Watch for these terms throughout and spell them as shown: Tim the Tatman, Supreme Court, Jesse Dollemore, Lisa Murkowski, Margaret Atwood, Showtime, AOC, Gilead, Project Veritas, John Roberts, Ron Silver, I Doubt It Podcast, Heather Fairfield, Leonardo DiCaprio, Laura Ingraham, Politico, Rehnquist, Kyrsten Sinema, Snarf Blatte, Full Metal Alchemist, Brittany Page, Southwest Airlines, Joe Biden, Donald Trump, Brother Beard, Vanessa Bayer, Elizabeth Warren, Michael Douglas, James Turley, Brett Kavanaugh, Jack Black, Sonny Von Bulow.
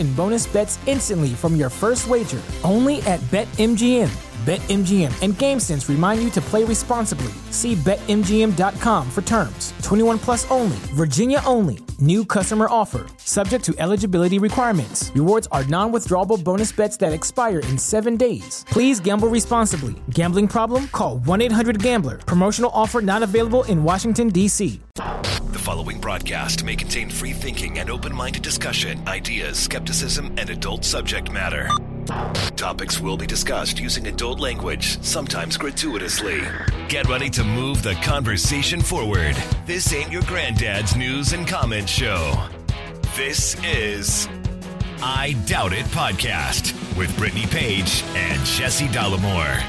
in bonus bets instantly from your first wager, only at BetMGM. BetMGM and GameSense remind you to play responsibly. See BetMGM.com for terms. 21 plus only. Virginia only. New customer offer. Subject to eligibility requirements. Rewards are non-withdrawable bonus bets that expire in 7 days. Please gamble responsibly. Gambling problem? Call 1-800-GAMBLER. Promotional offer not available in Washington, D.C. The following broadcast may contain free thinking and open-minded discussion, ideas, skepticism, and adult subject matter. Topics will be discussed using adult language, sometimes gratuitously. Get ready to move the conversation forward. This ain't your granddad's news and comment show. This is I Doubt It Podcast with Brittany Page and Jesse Dollemore.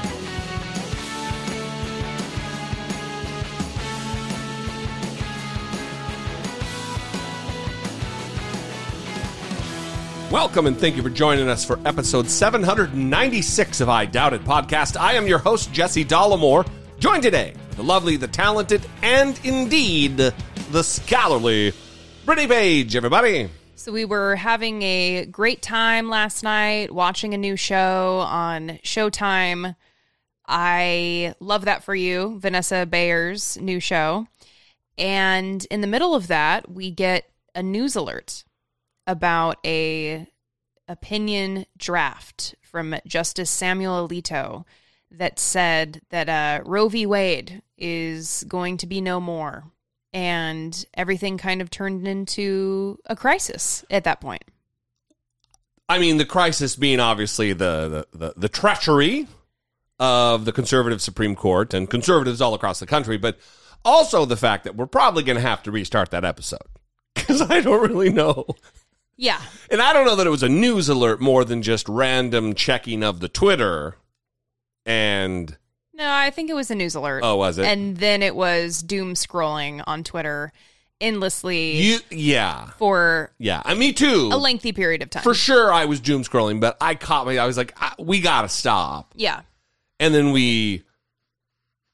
Welcome and thank you for joining us for episode 796 of I Doubt It Podcast. I am your host, Jesse Dollemore, joined today, the lovely, the talented, and indeed, the scholarly Brittany Page, everybody. So we were having a great time last night watching a new show on Showtime. I love that for you, Vanessa Bayer's new show. And in the middle of that, we get a news alert about a opinion draft from Justice Samuel Alito that said that Roe v. Wade is going to be no more. And everything kind of turned into a crisis at that point. I mean, the crisis being obviously the treachery of the conservative Supreme Court and conservatives all across the country, but also the fact that we're probably going to have to restart that episode because I don't really know. Yeah. And I don't know that it was a news alert more than just random checking of the Twitter and... No, I think it was a news alert. Oh, was it? And then it was doom scrolling on Twitter endlessly. Me too. A lengthy period of time. For sure I was doom scrolling, but I was like, we gotta stop. Yeah. And then we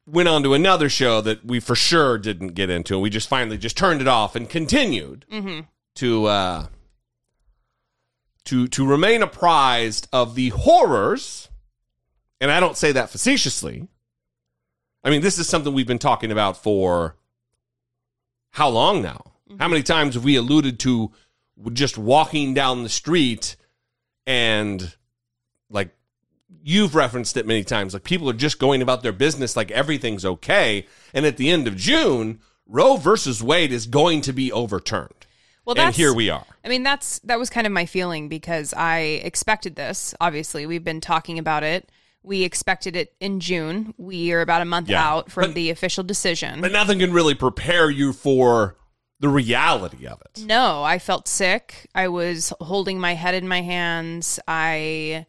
went on to another show that we for sure didn't get into. We just finally just turned it off and continued to remain apprised of the horrors, and I don't say that facetiously. I mean, this is something we've been talking about for how long now? Mm-hmm. How many times have we alluded to just walking down the street and, like, you've referenced it many times, like, people are just going about their business like everything's okay, and at the end of June, Roe versus Wade is going to be overturned. Well, and here we are. I mean, that was kind of my feeling because I expected this. Obviously, we've been talking about it. We expected it in June. We are about a month out from the official decision. But nothing can really prepare you for the reality of it. No, I felt sick. I was holding my head in my hands. I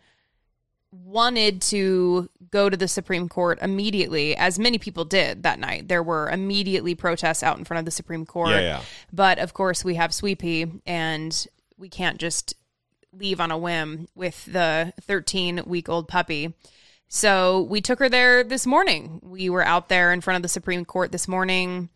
wanted to go to the Supreme Court immediately, as many people did that night. There were immediately protests out in front of the Supreme Court. Yeah. But, of course, we have Sweepy, and we can't just leave on a whim with the 13-week-old puppy. So we took her there this morning. We were out there in front of the Supreme Court this morning.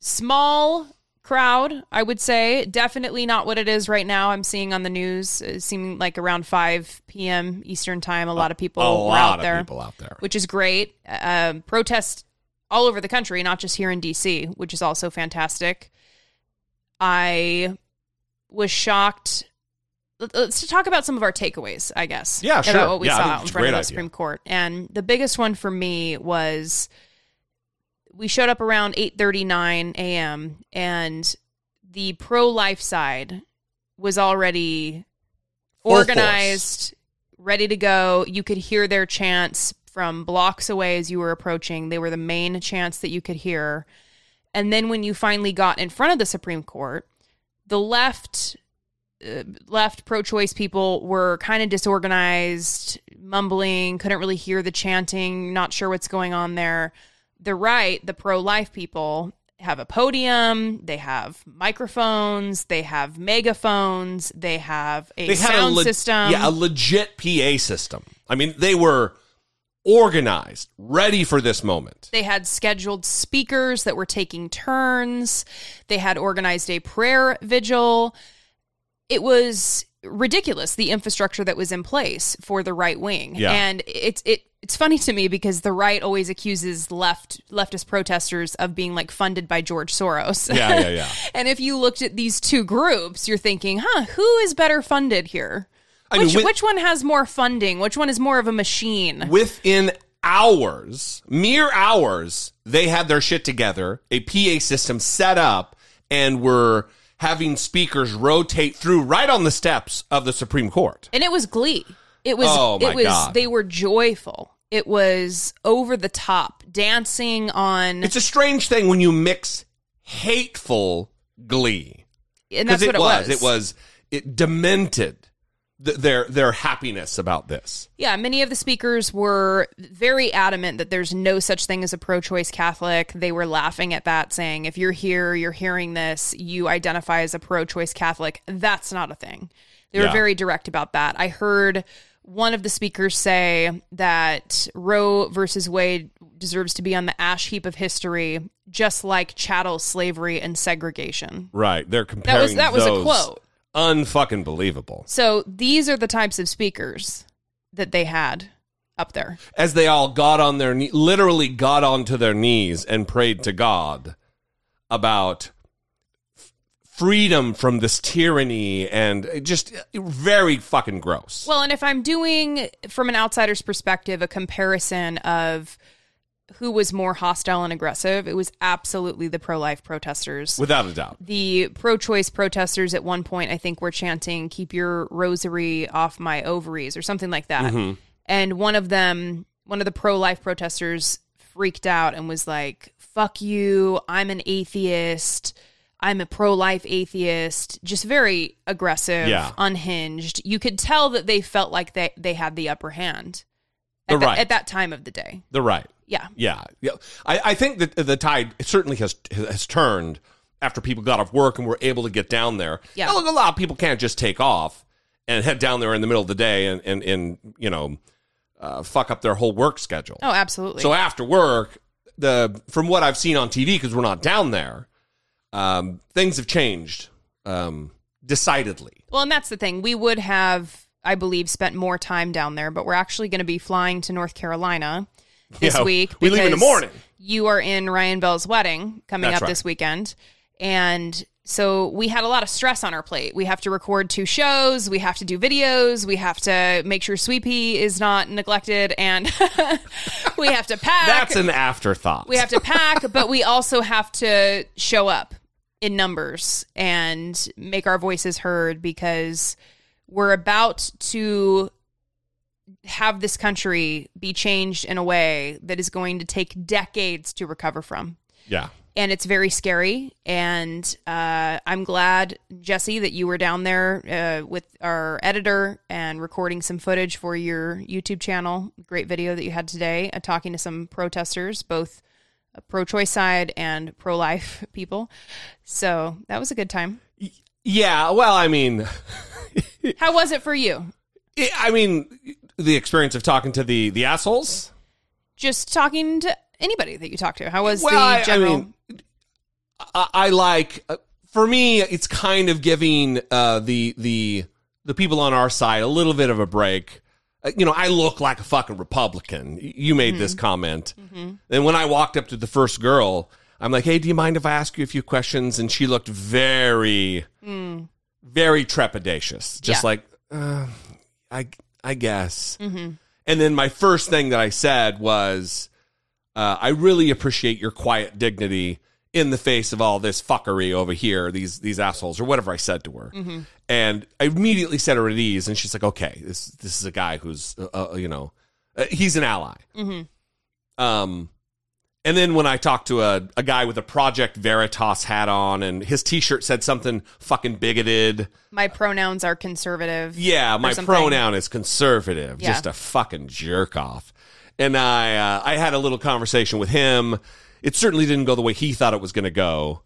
Small crowd, I would say. Definitely not what it is right now. I'm seeing on the news, it seemed like around 5 p.m. Eastern time, a lot of people were out there. Which is great. Protests all over the country, not just here in D.C., which is also fantastic. I was shocked. Let's talk about some of our takeaways, I guess. Yeah, sure. About what we saw in front of the Supreme Court. And the biggest one for me was we showed up around 8:39 a.m. and the pro-life side was already organized, ready to go. You could hear their chants from blocks away as you were approaching. They were the main chants that you could hear. And then when you finally got in front of the Supreme Court, the left pro-choice people were kind of disorganized, mumbling, couldn't really hear the chanting, not sure what's going on there. The right, the pro-life people, have a podium, they have microphones, they have megaphones, they have a sound system. Yeah, a legit PA system. I mean, they were organized, ready for this moment. They had scheduled speakers that were taking turns. They had organized a prayer vigil. It was ridiculous, the infrastructure that was in place for the right wing. Yeah. And it's funny to me because the right always accuses leftist protesters of being like funded by George Soros. Yeah. And if you looked at these two groups, you're thinking, who is better funded here? Which one has more funding? Which one is more of a machine? Within hours, mere hours, they had their shit together, a PA system set up, and were having speakers rotate through right on the steps of the Supreme Court. And it was glee. It was, oh my God. They were joyful. It was over the top, dancing on. It's a strange thing when you mix hateful glee. And that's what it was. It demented their happiness about this. Yeah, many of the speakers were very adamant that there's no such thing as a pro-choice Catholic. They were laughing at that, saying, if you're here, you're hearing this, you identify as a pro-choice Catholic. That's not a thing. They were very direct about that. I heard one of the speakers say that Roe versus Wade deserves to be on the ash heap of history, just like chattel slavery and segregation. Right. They're comparing that was a quote. Unfucking believable. So these are the types of speakers that they had up there. As they all got on their knees, literally got onto their knees and prayed to God about freedom from this tyranny, and just very fucking gross. Well, and if I'm doing, from an outsider's perspective, a comparison of who was more hostile and aggressive, it was absolutely the pro-life protesters. Without a doubt. The pro-choice protesters at one point, I think, were chanting, "Keep your rosary off my ovaries," or something like that. Mm-hmm. And one of the pro-life protesters freaked out and was like, "Fuck you, I'm an atheist. I'm a pro-life atheist," just very aggressive, unhinged. You could tell that they felt like they had the upper hand at that time of the day. The right. Yeah. I think that the tide certainly has turned after people got off work and were able to get down there. Yeah. Now, look, a lot of people can't just take off and head down there in the middle of the day and fuck up their whole work schedule. Oh, absolutely. So after work, from what I've seen on TV, because we're not down there, things have changed decidedly. Well, and that's the thing. We would have, I believe, spent more time down there, but we're actually going to be flying to North Carolina this week. We leave in the morning. You are in Ryan Bell's wedding coming up this weekend. And so we had a lot of stress on our plate. We have to record 2 shows. We have to do videos. We have to make sure Sweepy is not neglected. And we have to pack. That's an afterthought. We have to pack, but we also have to show up in numbers and make our voices heard, because we're about to have this country be changed in a way that is going to take decades to recover from. Yeah. And it's very scary, and I'm glad, Jesse, that you were down there with our editor and recording some footage for your YouTube channel. Great video that you had today, talking to some protesters, both pro-choice side and pro-life people. So that was a good time. Yeah, well, I mean... How was it for you? I mean, the experience of talking to the assholes? Just talking to anybody that you talk to. How was the general... for me, it's kind of giving the people on our side a little bit of a break. you know, I look like a fucking Republican. You made this comment. And when I walked up to the first girl, I'm like, hey, do you mind if I ask you a few questions? And she looked very, very trepidatious. Just like, I guess. And then my first thing that I said was, I really appreciate your quiet dignity in the face of all this fuckery over here, these assholes, or whatever I said to her. And I immediately set her at ease, and she's like, okay, this is a guy who's, you know, he's an ally. And then when I talked to a guy with a Project Veritas hat on, and his T-shirt said something fucking bigoted. My pronouns are conservative. Yeah, my pronoun is conservative. Yeah. Just a fucking jerk off. And I had a little conversation with him. It certainly didn't go the way he thought it was going to go.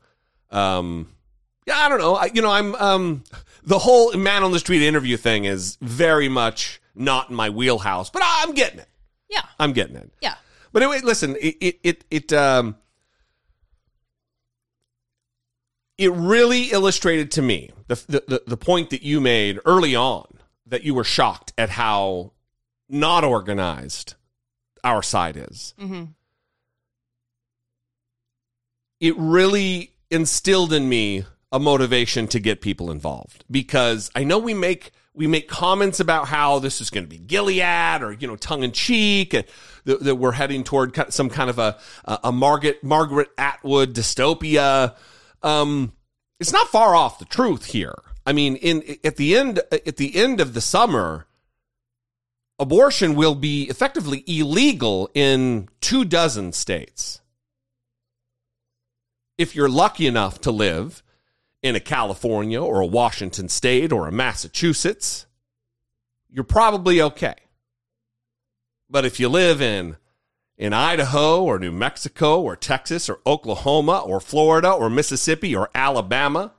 Yeah, I don't know. I'm the whole man on the street interview thing is very much not in my wheelhouse, but I'm getting it. Yeah, I'm getting it. Yeah. But anyway, listen, it really illustrated to me the point that you made early on, that you were shocked at how not organized our side is. It really instilled in me a motivation to get people involved, because I know we make comments about how this is going to be Gilead, or, you know, tongue in cheek, and that we're heading toward some kind of a Margaret Atwood dystopia. It's not far off the truth here. I mean, at the end of the summer, abortion will be effectively illegal in 24 states. If you're lucky enough to live in a California or a Washington state or a Massachusetts, you're probably okay. But if you live in Idaho or New Mexico or Texas or Oklahoma or Florida or Mississippi or Alabama,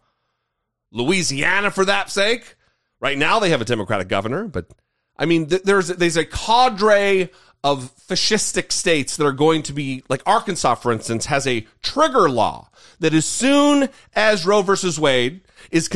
Louisiana for that sake, right now they have a Democratic governor, but I mean, there's a cadre of fascistic states that are going to be, like Arkansas, for instance, has a trigger law that as soon as Roe versus Wade is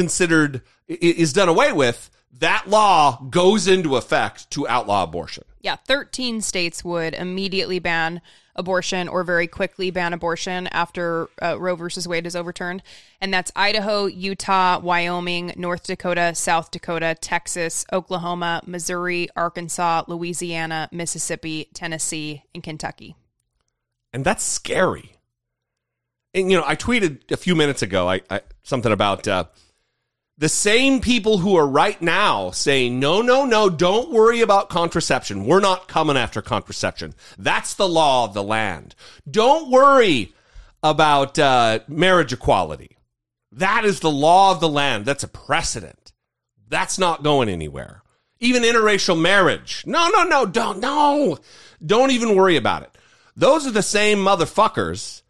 done away with, that law goes into effect to outlaw abortion. Yeah, 13 states would immediately ban abortion or very quickly ban abortion after Roe versus Wade is overturned. And that's Idaho, Utah, Wyoming, North Dakota, South Dakota, Texas, Oklahoma, Missouri, Arkansas, Louisiana, Mississippi, Tennessee, and Kentucky. And that's scary. And, you know, I tweeted a few minutes ago something about the same people who are right now saying, no, don't worry about contraception. We're not coming after contraception. That's the law of the land. Don't worry about marriage equality. That is the law of the land. That's a precedent. That's not going anywhere. Even interracial marriage. Don't even worry about it. Those are the same motherfuckers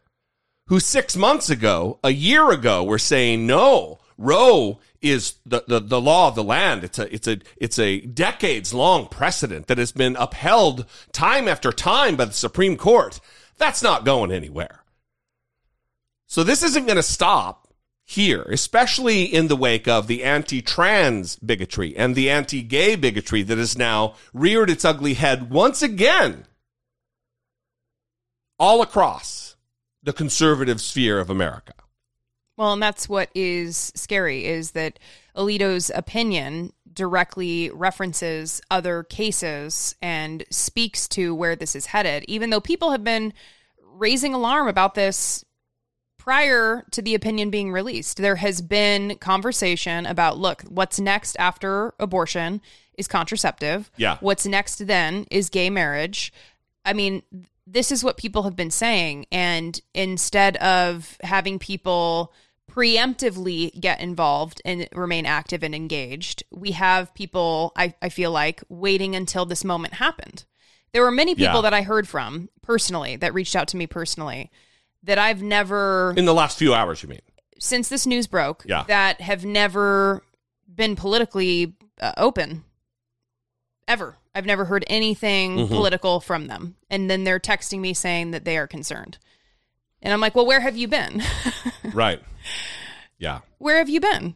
who 6 months ago, a year ago, were saying, no, Roe is the law of the land. It's a decades long precedent that has been upheld time after time by the Supreme Court. That's not going anywhere. So this isn't going to stop here, especially in the wake of the anti-trans bigotry and the anti-gay bigotry that has now reared its ugly head once again all across the conservative sphere of America. Well, and that's what is scary, is that Alito's opinion directly references other cases and speaks to where this is headed, even though people have been raising alarm about this prior to the opinion being released. There has been conversation about, look, what's next after abortion is contraceptive. Yeah. What's next then is gay marriage. I mean, this is what people have been saying. And instead of having people preemptively get involved and remain active and engaged, we have people, I feel like, waiting until this moment happened. There were many people that I heard from personally, that reached out to me personally, that I've never... In the last few hours, you mean? Since this news broke, that have never been politically open, ever. I've never heard anything political from them. And then they're texting me saying that they are concerned. And I'm like, well, where have you been? Right. Yeah. Where have you been?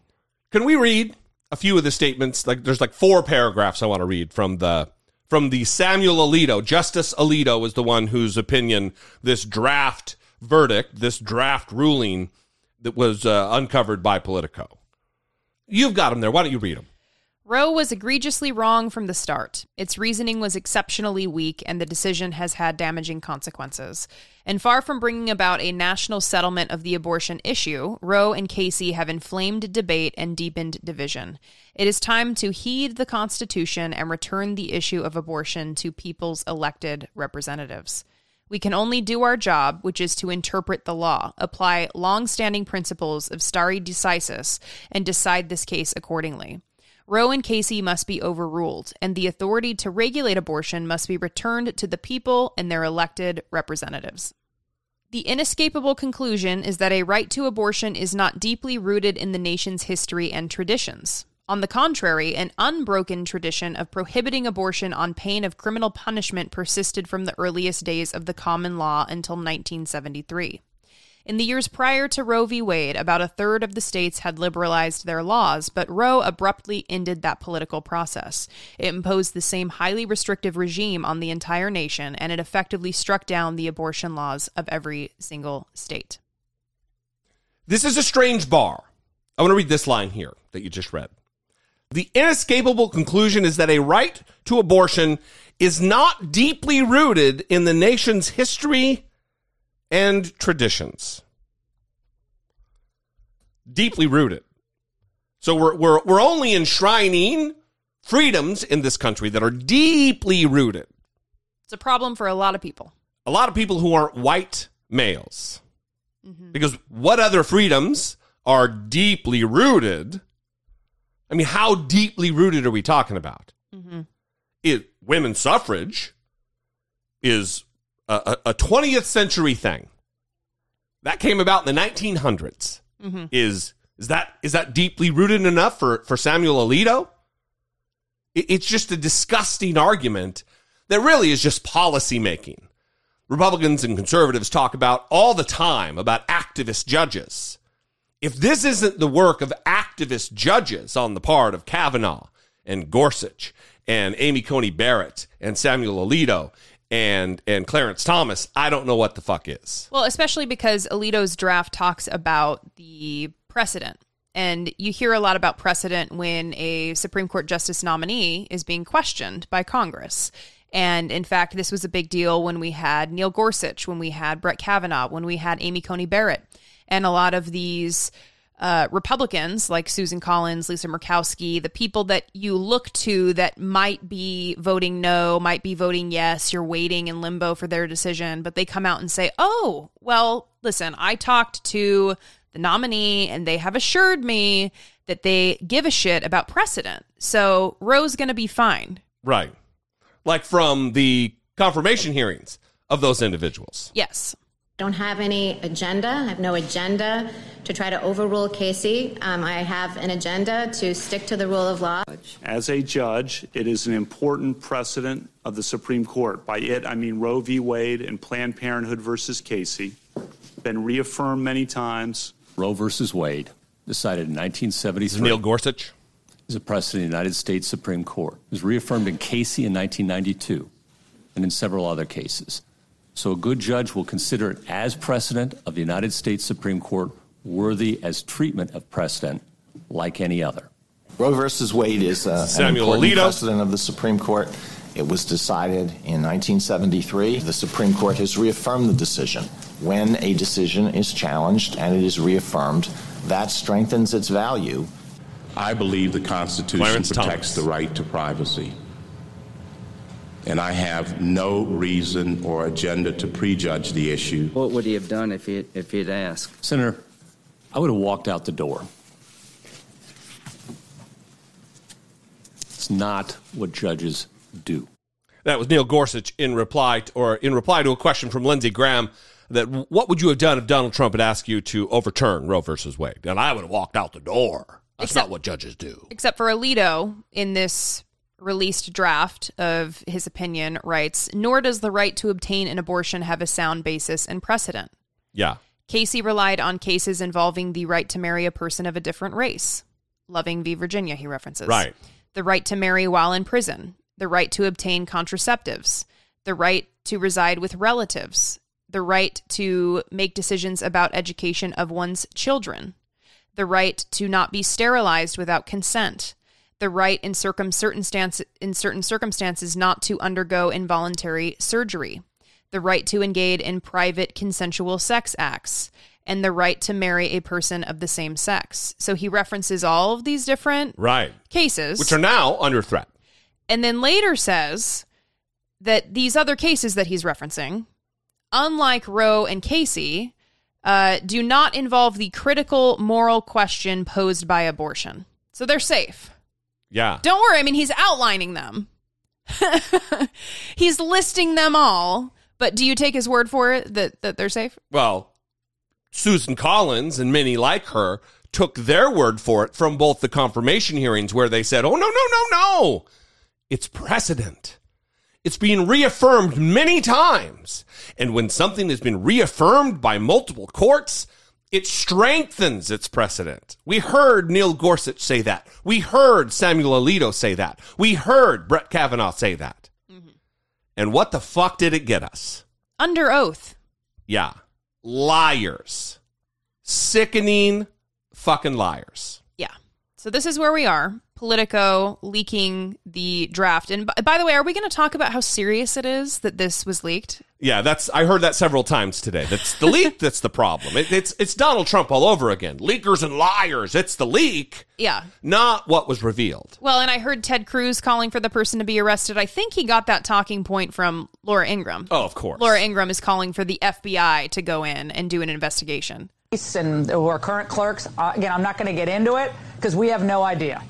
Can we read a few of the statements? Like, there's like 4 paragraphs I want to read from the from the Samuel Alito. Justice Alito is the one whose opinion this draft verdict, this draft ruling that was uncovered by Politico. You've got them there. Why don't you read them? Roe was egregiously wrong from the start. Its reasoning was exceptionally weak, and the decision has had damaging consequences. And far from bringing about a national settlement of the abortion issue, Roe and Casey have inflamed debate and deepened division. It is time to heed the Constitution and return the issue of abortion to people's elected representatives. We can only do our job, which is to interpret the law, apply long-standing principles of stare decisis, and decide this case accordingly. Roe and Casey must be overruled, and the authority to regulate abortion must be returned to the people and their elected representatives. The inescapable conclusion is that a right to abortion is not deeply rooted in the nation's history and traditions. On the contrary, an unbroken tradition of prohibiting abortion on pain of criminal punishment persisted from the earliest days of the common law until 1973. In the years prior to Roe v. Wade, about a third of the states had liberalized their laws, but Roe abruptly ended that political process. It imposed the same highly restrictive regime on the entire nation, and it effectively struck down the abortion laws of every single state. This is a strange bar. I want to read this line here that you just read. The inescapable conclusion is that a right to abortion is not deeply rooted in the nation's history and traditions. Deeply rooted. So we're only enshrining freedoms in this country that are deeply rooted. It's a problem for a lot of people. A lot of people who aren't white males. Mm-hmm. Because what other freedoms are deeply rooted? I mean, how deeply rooted are we talking about? Mm-hmm. Women's suffrage is a 20th century thing that came about in the 1900s. Mm-hmm. Is that deeply rooted enough for Samuel Alito? It's just a disgusting argument that really is just policy making. Republicans and conservatives talk about all the time about activist judges. If this isn't the work of activist judges on the part of Kavanaugh and Gorsuch and Amy Coney Barrett and Samuel Alito and Clarence Thomas, I don't know what the fuck is. Well, especially because Alito's draft talks about the precedent. And you hear a lot about precedent when a Supreme Court justice nominee is being questioned by Congress. And in fact, this was a big deal when we had Neil Gorsuch, when we had Brett Kavanaugh, when we had Amy Coney Barrett. And a lot of these Republicans like Susan Collins, Lisa Murkowski, the people that you look to that might be voting no, might be voting yes, you're waiting in limbo for their decision, but they come out and say, oh, well, listen, I talked to the nominee and they have assured me that they give a shit about precedent. So Roe's going to be fine. Right. Like from the confirmation hearings of those individuals. Yes. Don't have any agenda. I have no agenda to try to overrule Casey. I have an agenda to stick to the rule of law. As a judge, it is an important precedent of the Supreme Court. By it, I mean Roe v. Wade and Planned Parenthood versus Casey. Been reaffirmed many times. Roe versus Wade, decided in 1973. Neil Gorsuch is a precedent of the United States Supreme Court. It was reaffirmed in Casey in 1992 and in several other cases. So a good judge will consider it as precedent of the United States Supreme Court, worthy as treatment of precedent like any other. Roe versus Wade is an important precedent of the Supreme Court. It was decided in 1973. The Supreme Court has reaffirmed the decision. When a decision is challenged and it is reaffirmed, that strengthens its value. I believe the Constitution protects the right to privacy. And I have no reason or agenda to prejudge the issue. What would he have done if he'd asked? Senator, I would have walked out the door. It's not what judges do. That was Neil Gorsuch in reply to a question from Lindsey Graham that what would you have done if Donald Trump had asked you to overturn Roe versus Wade? And I would have walked out the door. That's not what judges do. Except for Alito in this released draft of his opinion writes, nor does the right to obtain an abortion have a sound basis and precedent. Yeah. Casey relied on cases involving the right to marry a person of a different race. Loving v. Virginia, he references. Right. The right to marry while in prison. the right to obtain contraceptives, the right to reside with relatives, the right to make decisions about education of one's children, the right to not be sterilized without consent, the right in certain circumstances not to undergo involuntary surgery, the right to engage in private consensual sex acts, and the right to marry a person of the same sex. So he references all of these different cases. Which are now under threat. And then later says that these other cases that he's referencing, unlike Roe and Casey, do not involve the critical moral question posed by abortion. So they're safe. Yeah. Don't worry. I mean, he's outlining them. He's listing them all. But do you take his word for it that they're safe? Well, Susan Collins and many like her took their word for it from both the confirmation hearings where they said, oh, no. It's precedent. It's being reaffirmed many times. And when something has been reaffirmed by multiple courts, it strengthens its precedent. We heard Neil Gorsuch say that. We heard Samuel Alito say that. We heard Brett Kavanaugh say that. Mm-hmm. And what the fuck did it get us? Under oath. Yeah. Liars. Sickening fucking liars. Yeah. So this is where we are. Politico leaking the draft. And by the way, are we going to talk about how serious it is that this was leaked? Yeah, I heard that several times today. That's the leak that's the problem. It's Donald Trump all over again. Leakers and liars. It's the leak. Yeah. Not what was revealed. Well, and I heard Ted Cruz calling for the person to be arrested. I think he got that talking point from Laura Ingraham. Oh, of course. Laura Ingraham is calling for the FBI to go in and do an investigation. And our current clerks, again, I'm not going to get into it because we have no idea.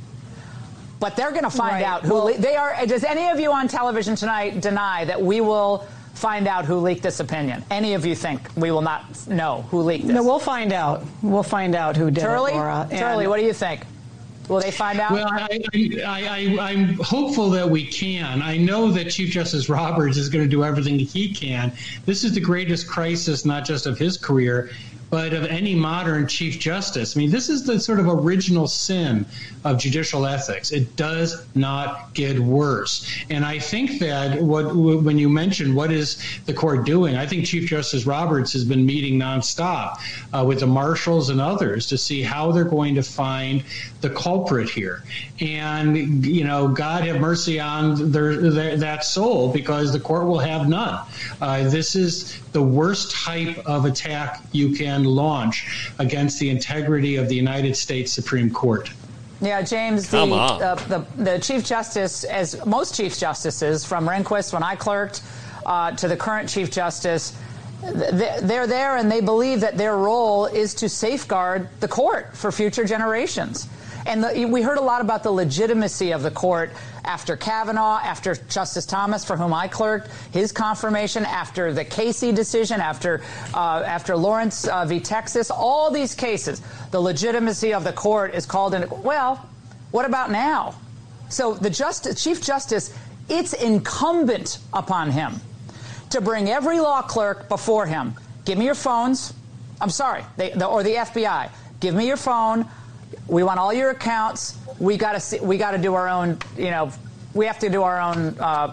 But they're going to find out who they are. Does any of you on television tonight deny that we will find out who leaked this opinion? Any of you think we will not know who leaked this? No, we'll find out. We'll find out who did it, Laura. Turley, what do you think? Will they find out? Well, I'm hopeful that we can. I know that Chief Justice Roberts is going to do everything he can. This is the greatest crisis, not just of his career, but of any modern chief justice. I mean, this is the sort of original sin of judicial ethics. It does not get worse. And I think that when you mentioned what is the court doing, I think Chief Justice Roberts has been meeting nonstop with the marshals and others to see how they're going to find the culprit here. And, you know, God have mercy on that soul, because the court will have none. This is the worst type of attack you can launch against the integrity of the United States Supreme Court. Yeah, James, the Chief Justice, as most Chief Justices, from Rehnquist when I clerked to the current Chief Justice, they're there and they believe that their role is to safeguard the court for future generations. And we heard a lot about the legitimacy of the court after Kavanaugh, after Justice Thomas, for whom I clerked, his confirmation, after the Casey decision, after Lawrence v. Texas, all these cases, the legitimacy of the court is called into. Well, what about now? So the Chief Justice, it's incumbent upon him to bring every law clerk before him. Give me your phones. I'm sorry, or the FBI. Give me your phone. We want all your accounts. We got to do our own. You know, we have to do our own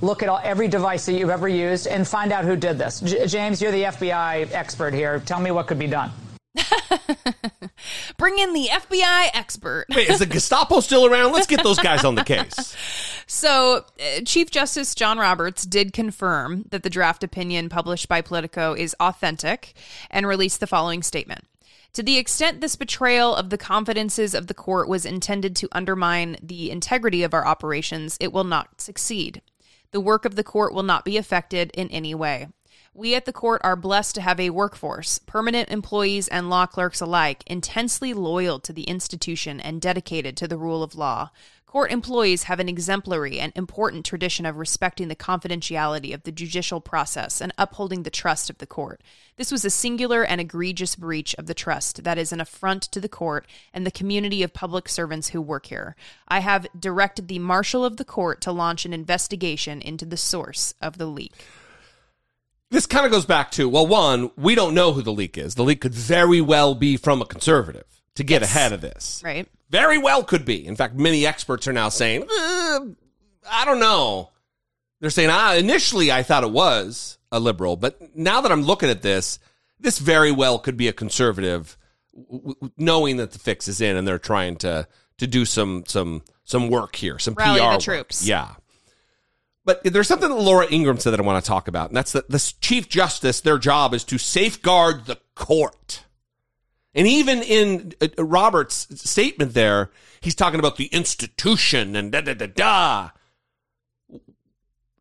look at every device that you've ever used and find out who did this. James, you're the FBI expert here. Tell me what could be done. Bring in the FBI expert. Wait, is the Gestapo still around? Let's get those guys on the case. So Chief Justice John Roberts did confirm that the draft opinion published by Politico is authentic and released the following statement. To the extent this betrayal of the confidences of the court was intended to undermine the integrity of our operations, it will not succeed. The work of the court will not be affected in any way. We at the court are blessed to have a workforce, permanent employees and law clerks alike, intensely loyal to the institution and dedicated to the rule of law. Court employees have an exemplary and important tradition of respecting the confidentiality of the judicial process and upholding the trust of the court. This was a singular and egregious breach of the trust that is an affront to the court and the community of public servants who work here. I have directed the marshal of the court to launch an investigation into the source of the leak. This kind of goes back to, well, one, we don't know who the leak is. The leak could very well be from a conservative to get ahead of this. Right. Very well could be. In fact, many experts are now saying, I don't know. They're saying, initially I thought it was a liberal, but now that I'm looking at this, this very well could be a conservative, knowing that the fix is in and they're trying to do some work here, some PR work. Troops. Yeah. But there's something that Laura Ingraham said that I want to talk about, and that's that the Chief Justice, their job is to safeguard the court. And even in Roberts' statement there, he's talking about the institution and da-da-da-da.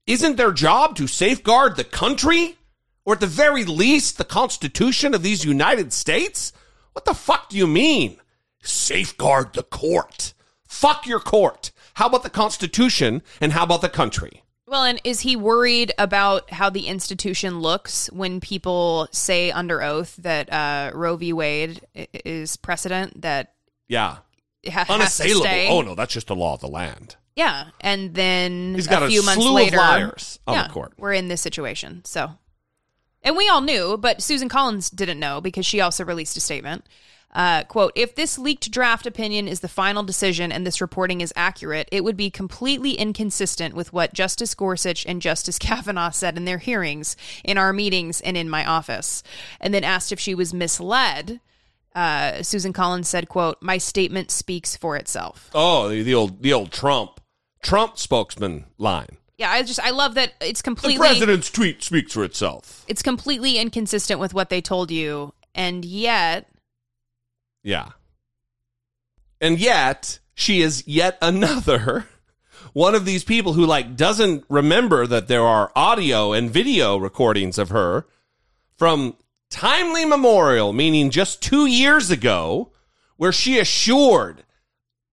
Isn't their job to safeguard the country? Or at the very least, the Constitution of these United States? What the fuck do you mean? Safeguard the court. Fuck your court. How about the Constitution and how about the country? Well, and is he worried about how the institution looks when people say under oath that Roe v. Wade is precedent? That yeah, unassailable. Oh no, that's just the law of the land. Yeah, and then he's got a few months later, liars on the court. We're in this situation. So, and we all knew, but Susan Collins didn't know because she also released a statement. Quote, if this leaked draft opinion is the final decision and this reporting is accurate, it would be completely inconsistent with what Justice Gorsuch and Justice Kavanaugh said in their hearings, in our meetings, and in my office. And then asked if she was misled, Susan Collins said, quote, my statement speaks for itself. Oh, the old Trump spokesman line. Yeah, I love that it's completely... The president's tweet speaks for itself. It's completely inconsistent with what they told you, and yet... Yeah. And yet, she is yet another one of these people who, doesn't remember that there are audio and video recordings of her from timely memorial, meaning just 2 years ago, where she assured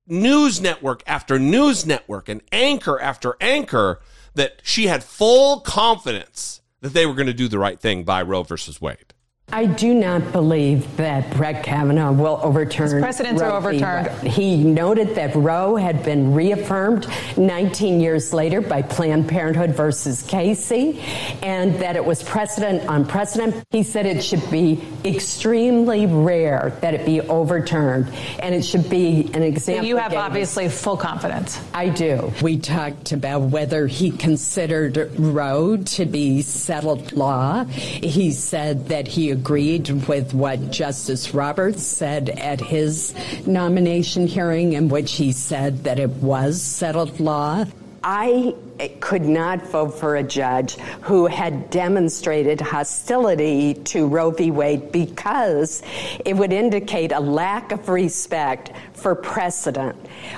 news network after news network and anchor after anchor that she had full confidence that they were going to do the right thing by Roe versus Wade. I do not believe that Brett Kavanaugh will overturn Roe. His precedents are overturned. He noted that Roe had been reaffirmed 19 years later by Planned Parenthood v. Casey, and that it was precedent on precedent. He said it should be extremely rare that it be overturned, and it should be an example. So you have obviously full confidence. I do. We talked about whether he considered Roe to be settled law. He said that he agreed with what Justice Roberts said at his nomination hearing, in which he said that it was settled law. I could not vote for a judge who had demonstrated hostility to Roe v. Wade because it would indicate a lack of respect for precedent.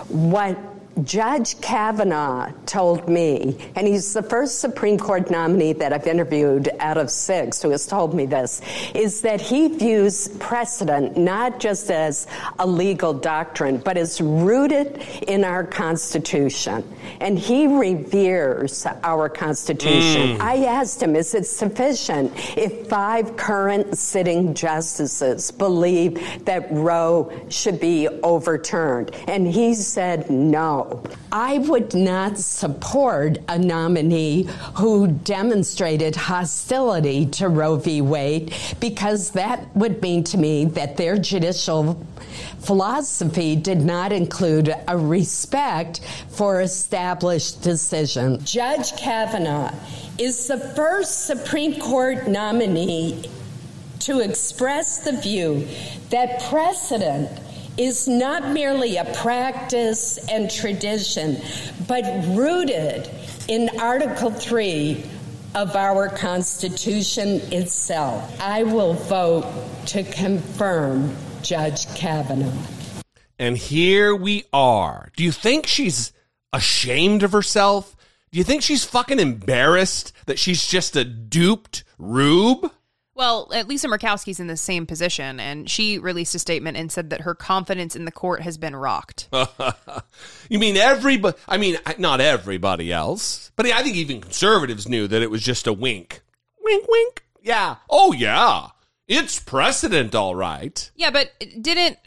What Judge Kavanaugh told me, and he's the first Supreme Court nominee that I've interviewed out of six who has told me this, is that he views precedent not just as a legal doctrine, but as rooted in our Constitution. And he reveres our Constitution. I asked him, is it sufficient if 5 current sitting justices believe that Roe should be overturned? And he said no. I would not support a nominee who demonstrated hostility to Roe v. Wade, because that would mean to me that their judicial philosophy did not include a respect for established decision. Judge Kavanaugh is the first Supreme Court nominee to express the view that precedent is not merely a practice and tradition, but rooted in Article 3 of our Constitution itself. I will vote to confirm Judge Kavanaugh. And here we are. Do you think she's ashamed of herself? Do you think she's fucking embarrassed that she's just a duped rube? Well, Lisa Murkowski's in the same position, and she released a statement and said that her confidence in the court has been rocked. You mean everybody? I mean, not everybody else, but I think even conservatives knew that it was just a wink. Wink, wink. Yeah. Oh, yeah. It's precedent, all right. Yeah, but didn't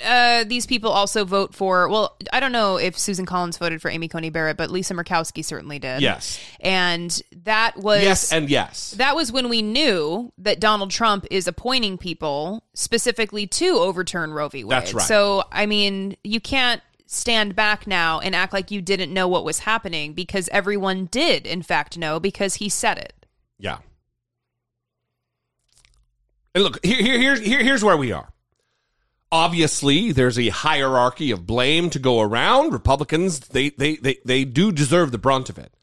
these people also vote for, well, I don't know if Susan Collins voted for Amy Coney Barrett, but Lisa Murkowski certainly did. Yes. And that was... Yes and yes. That was when we knew that Donald Trump is appointing people specifically to overturn Roe v. Wade. That's right. So, I mean, you can't stand back now and act like you didn't know what was happening, because everyone did, in fact, know, because he said it. Yeah. And look, here's where we are. Obviously, there's a hierarchy of blame to go around. Republicans, they do deserve the brunt of it.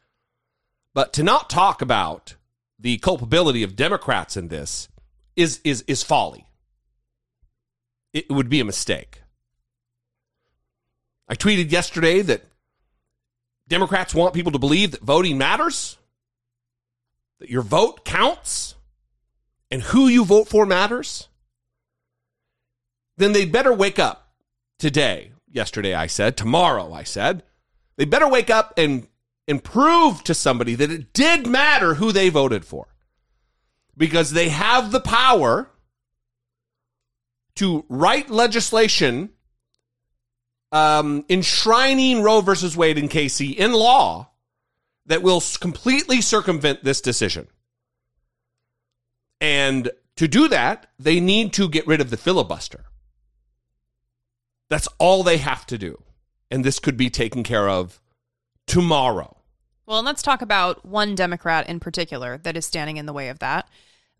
But to not talk about the culpability of Democrats in this is folly. It would be a mistake. I tweeted yesterday that Democrats want people to believe that voting matters, that your vote counts, and who you vote for matters. Then they better wake up today. Yesterday, I said. Tomorrow, I said. They better wake up and prove to somebody that it did matter who they voted for. Because they have the power to write legislation enshrining Roe versus Wade and Casey in law that will completely circumvent this decision. And to do that, they need to get rid of the filibuster. That's all they have to do. And this could be taken care of tomorrow. Well, and let's talk about one Democrat in particular that is standing in the way of that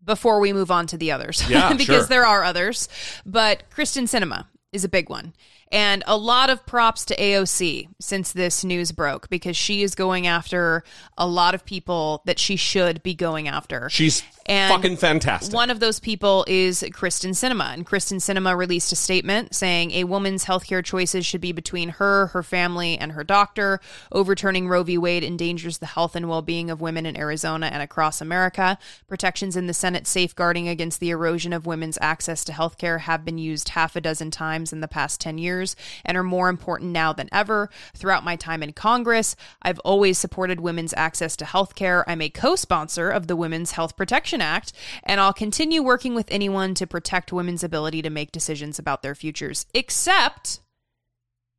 before we move on to the others. Yeah, because there are others. But Kyrsten Sinema is a big one. And a lot of props to AOC since this news broke, because she is going after a lot of people that she should be going after. She's fucking fantastic. One of those people is Kyrsten Sinema. And Kyrsten Sinema released a statement saying a woman's healthcare choices should be between her, her family, and her doctor. Overturning Roe v. Wade endangers the health and well-being of women in Arizona and across America. Protections in the Senate safeguarding against the erosion of women's access to healthcare have been used half a dozen times in the past 10 years. And are more important now than ever. Throughout my time in Congress, I've always supported women's access to health care. I'm a co-sponsor of the Women's Health Protection Act, and I'll continue working with anyone to protect women's ability to make decisions about their futures, except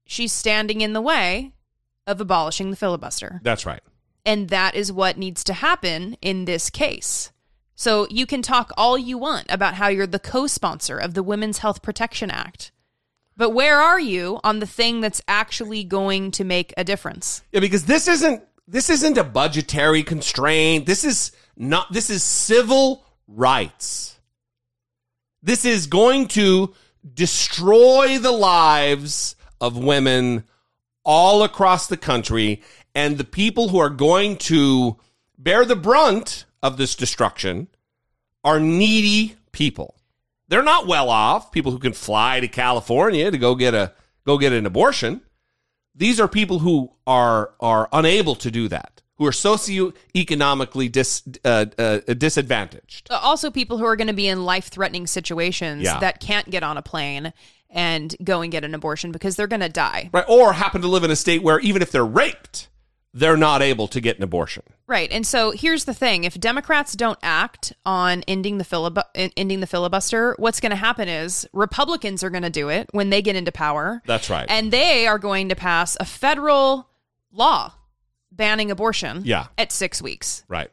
she's standing in the way of abolishing the filibuster. That's right. And that is what needs to happen in this case. So you can talk all you want about how you're the co-sponsor of the Women's Health Protection Act. But where are you on the thing that's actually going to make a difference? Yeah, because this isn't a budgetary constraint. This is civil rights. This is going to destroy the lives of women all across the country, and the people who are going to bear the brunt of this destruction are needy people. They're not well off, people who can fly to California to go get an abortion. These are people who are unable to do that, who are socioeconomically disadvantaged. Also people who are going to be in life-threatening situations that can't get on a plane and go and get an abortion because they're going to die. Right, or happen to live in a state where even if they're raped, they're not able to get an abortion. Right. And so here's the thing. If Democrats don't act on ending the filibuster, what's going to happen is Republicans are going to do it when they get into power. That's right. And they are going to pass a federal law banning abortion at 6 weeks. Right.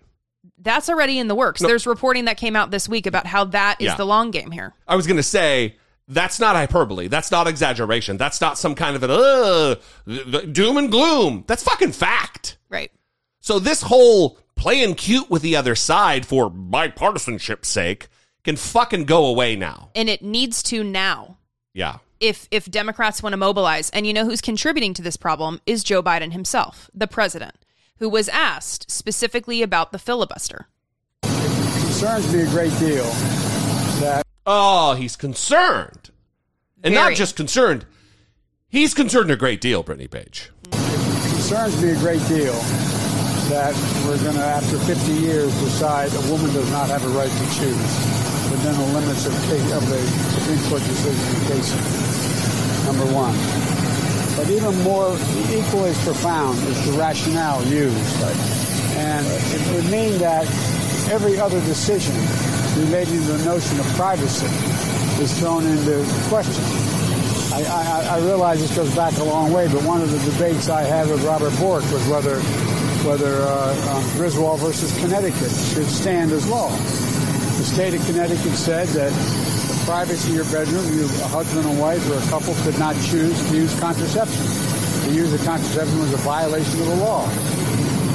That's already in the works. No. There's reporting that came out this week about how that is the long game here. I was going to say, that's not hyperbole. That's not exaggeration. That's not some kind of doom and gloom. That's fucking fact. Right. So this whole playing cute with the other side for bipartisanship's sake can fucking go away now. And it needs to now. Yeah. If Democrats want to mobilize. And you know who's contributing to this problem is Joe Biden himself, the president, who was asked specifically about the filibuster. It concerns me a great deal that... Oh, he's concerned. And not just concerned. He's concerned a great deal, Brittany Page. It concerns me a great deal that we're going to, after 50 years, decide a woman does not have a right to choose within the limits of the Supreme Court decision in Casey, number one. But even more, equally as profound, is the rationale used. And it would mean that every other decision relating to the notion of privacy is thrown into question. I realize this goes back a long way, but one of the debates I had with Robert Bork was whether Griswold versus Connecticut should stand as law. The state of Connecticut said that privacy of your bedroom, you, a husband and wife or a couple, could not choose to use contraception. The use of contraception was a violation of the law.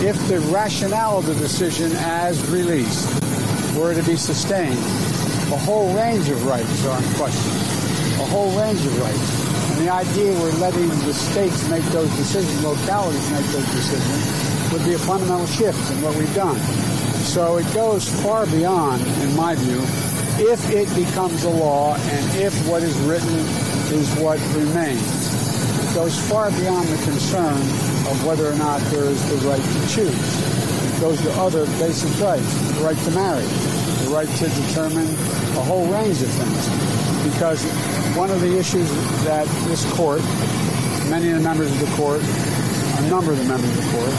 If the rationale of the decision as released were to be sustained, a whole range of rights are in question, a whole range of rights. And the idea we're letting the states make those decisions, localities make those decisions, would be a fundamental shift in what we've done. So it goes far beyond, in my view, if it becomes a law and if what is written is what remains. It goes far beyond the concern of whether or not there is the right to choose. It goes to other basic rights, the right to marry, the right to determine a whole range of things. Because one of the issues that this court, many of the members of the court, a number of the members of the court,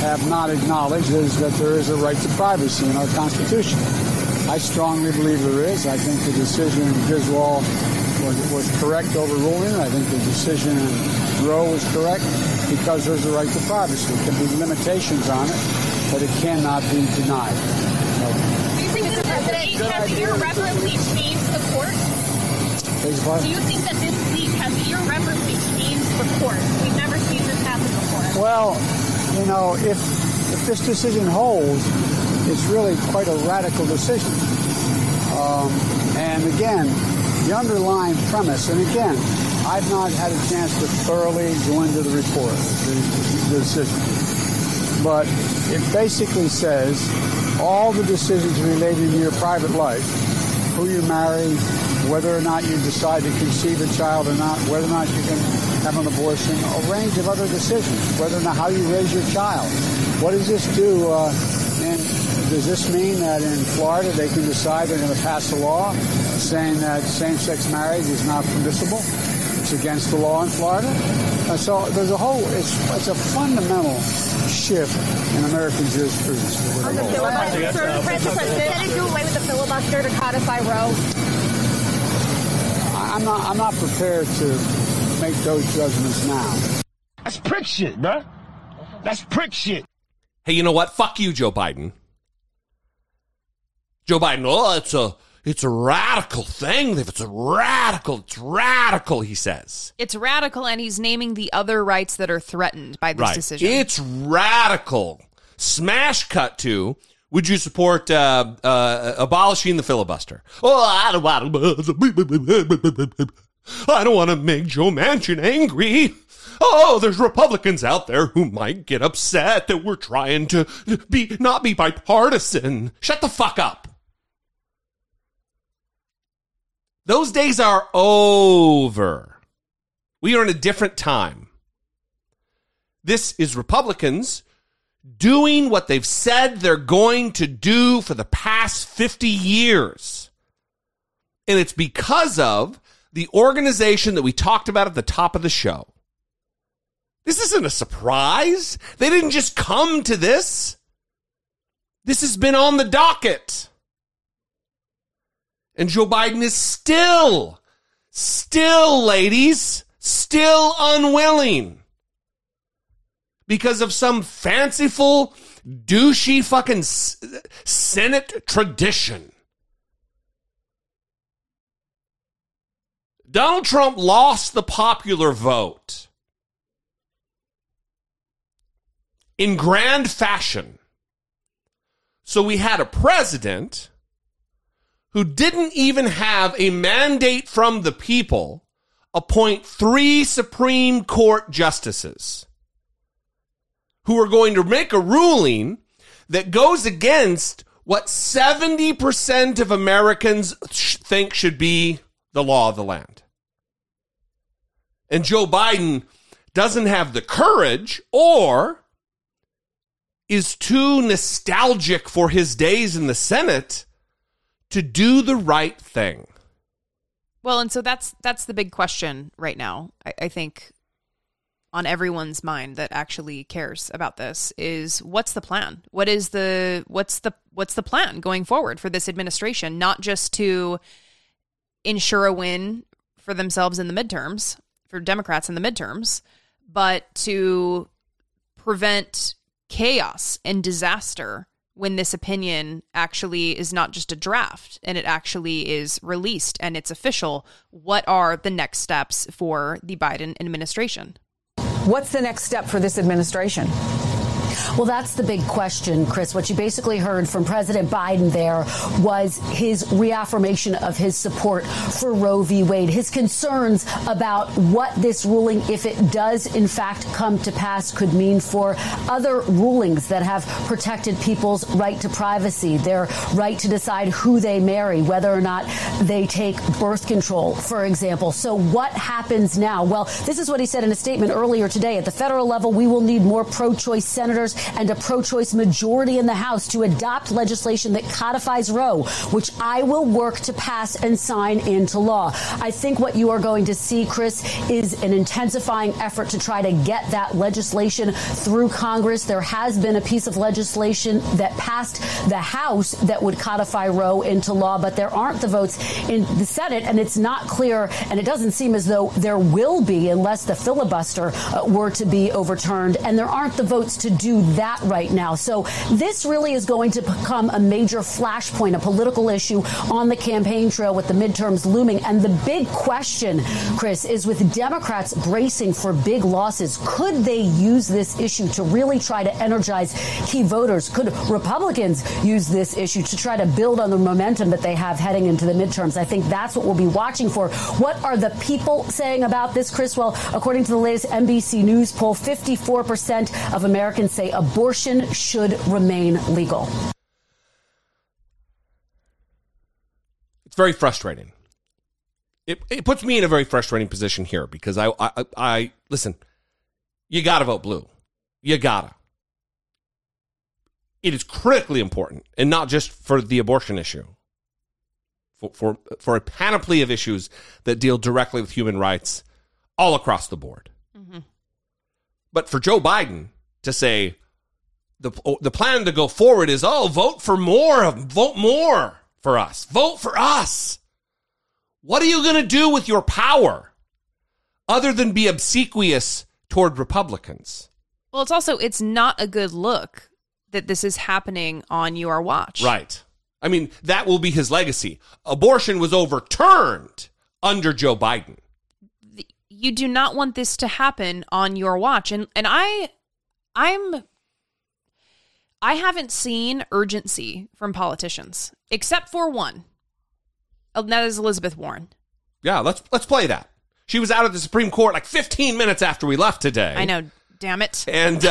have not acknowledged is that there is a right to privacy in our Constitution. I strongly believe there is. I think the decision in Griswold was correct overruling. I think the decision in Roe was correct because there's a right to privacy. There can be limitations on it, but it cannot be denied. No. Do you think that the leak has irreparably changed the court? Do you think that this leak has irreparably changed the court? We've never seen this happen before. Well, you know, if this decision holds, it's really quite a radical decision. And again, the underlying premise, and again, I've not had a chance to thoroughly go into the report, the decision. But it basically says all the decisions related to your private life, who you marry, whether or not you decide to conceive a child or not, whether or not you can have an abortion, a range of other decisions, whether or not how you raise your child. What does this do? Does this mean that in Florida they can decide they're going to pass a law saying that same-sex marriage is not permissible? It's against the law in Florida. So there's a whole, it's a fundamental shift in American jurisprudence. On the filibuster, did it do away with the filibuster to codify Roe? I'm not prepared to make those judgments now. That's prick shit, bruh. That's prick shit. Hey, you know what? Fuck you, Joe Biden. Joe Biden, oh, it's a radical thing. If it's a radical, it's radical, he says. It's radical, and he's naming the other rights that are threatened by this decision. It's radical. Smash cut to, would you support abolishing the filibuster? Oh, I don't want to make Joe Manchin angry. Oh, there's Republicans out there who might get upset that we're trying to not be bipartisan. Shut the fuck up. Those days are over. We are in a different time. This is Republicans doing what they've said they're going to do for the past 50 years. And it's because of the organization that we talked about at the top of the show. This isn't a surprise. They didn't just come to this. This has been on the docket. And Joe Biden is still unwilling because of some fanciful, douchey fucking Senate tradition. Donald Trump lost the popular vote in grand fashion. So we had a president who didn't even have a mandate from the people appoint 3 Supreme Court justices who are going to make a ruling that goes against what 70% of Americans think should be the law of the land. And Joe Biden doesn't have the courage or is too nostalgic for his days in the Senate to do the right thing. Well, and so that's the big question right now, I think, on everyone's mind that actually cares about this is what's the plan? What is the what's the plan going forward for this administration, not just to ensure a win for themselves in the midterms, for Democrats in the midterms, but to prevent chaos and disaster when this opinion actually is not just a draft and it actually is released and it's official? What are the next steps for the Biden administration? What's the next step for this administration? Well, that's the big question, Chris. What you basically heard from President Biden there was his reaffirmation of his support for Roe v. Wade, his concerns about what this ruling, if it does in fact come to pass, could mean for other rulings that have protected people's right to privacy, their right to decide who they marry, whether or not they take birth control, for example. So what happens now? Well, this is what he said in a statement earlier today. At the federal level, we will need more pro-choice senators and a pro-choice majority in the House to adopt legislation that codifies Roe, which I will work to pass and sign into law. I think what you are going to see, Chris, is an intensifying effort to try to get that legislation through Congress. There has been a piece of legislation that passed the House that would codify Roe into law, but there aren't the votes in the Senate, and it's not clear, and it doesn't seem as though there will be unless the filibuster were to be overturned, and there aren't the votes to do that right now. So this really is going to become a major flashpoint, a political issue on the campaign trail with the midterms looming. And the big question, Chris, is with Democrats bracing for big losses, could they use this issue to really try to energize key voters? Could Republicans use this issue to try to build on the momentum that they have heading into the midterms? I think that's what we'll be watching for. What are the people saying about this, Chris? Well, according to the latest NBC News poll, 54% of Americans say abortion should remain legal. It's very frustrating. It puts me in a very frustrating position here because I listen, you got to vote blue. You got to. It is critically important, and not just for the abortion issue, for a panoply of issues that deal directly with human rights all across the board. Mm-hmm. But for Joe Biden to say the plan to go forward is, oh, vote more for us. Vote for us. What are you going to do with your power other than be obsequious toward Republicans? Well, it's not a good look that this is happening on your watch. Right. I mean, that will be his legacy. Abortion was overturned under Joe Biden. You do not want this to happen on your watch. And I haven't seen urgency from politicians, except for one. And that is Elizabeth Warren. Yeah, let's play that. She was out at the Supreme Court like 15 minutes after we left today. I know, damn it. And